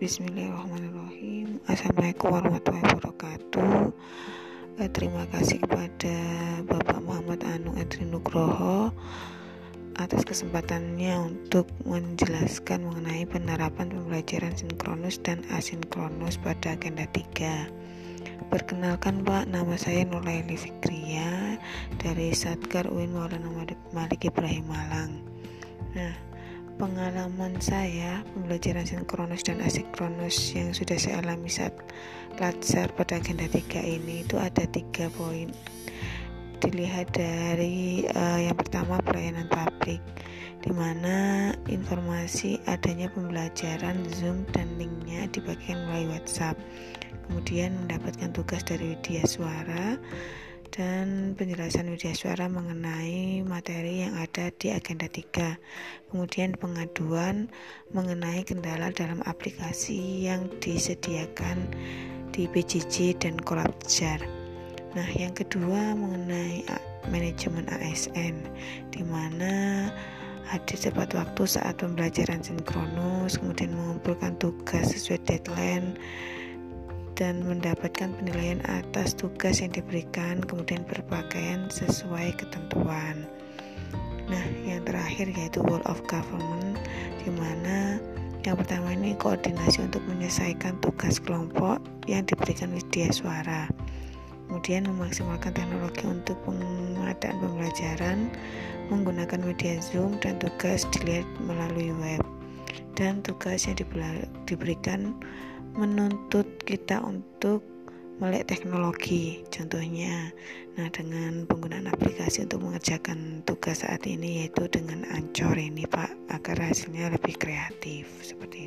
Bismillahirrahmanirrahim. Assalamualaikum warahmatullahi wabarakatuh. Terima kasih kepada Bapak Muhammad Anung Adrin Nugroho atas kesempatannya untuk menjelaskan mengenai penerapan pembelajaran sinkronus dan asinkronus pada agenda 3. Perkenalkan Pak, nama saya Nuraili Fikriya dari Satgar UIN Maulana Malik Ibrahim Malang. Pengalaman saya pembelajaran sinkronus dan asinkronus yang sudah saya alami saat pelajar pada agenda 3 ini itu ada 3 poin. Dilihat dari yang pertama, pelayanan publik, di mana informasi adanya pembelajaran Zoom dan linknya dibagikan melalui WhatsApp. Kemudian mendapatkan tugas dari Widyaiswara dan penjelasan Widyaiswara mengenai materi yang ada di agenda 3. Kemudian pengaduan mengenai kendala dalam aplikasi yang disediakan di PJJ dan Kolabjar. Yang kedua mengenai manajemen ASN, di mana hadir tepat waktu saat pembelajaran sinkronus, kemudian mengumpulkan tugas sesuai deadline dan mendapatkan penilaian atas tugas yang diberikan, kemudian berpakaian sesuai ketentuan. Yang terakhir yaitu role of government, di mana yang pertama ini koordinasi untuk menyelesaikan tugas kelompok yang diberikan Widyaiswara. Kemudian memaksimalkan teknologi untuk pengadaan pembelajaran menggunakan media Zoom dan tugas dilihat melalui web. Dan tugas yang diberikan menuntut kita untuk melek teknologi, contohnya dengan penggunaan aplikasi untuk mengerjakan tugas saat ini, yaitu dengan Anchor ini Pak, agar hasilnya lebih kreatif seperti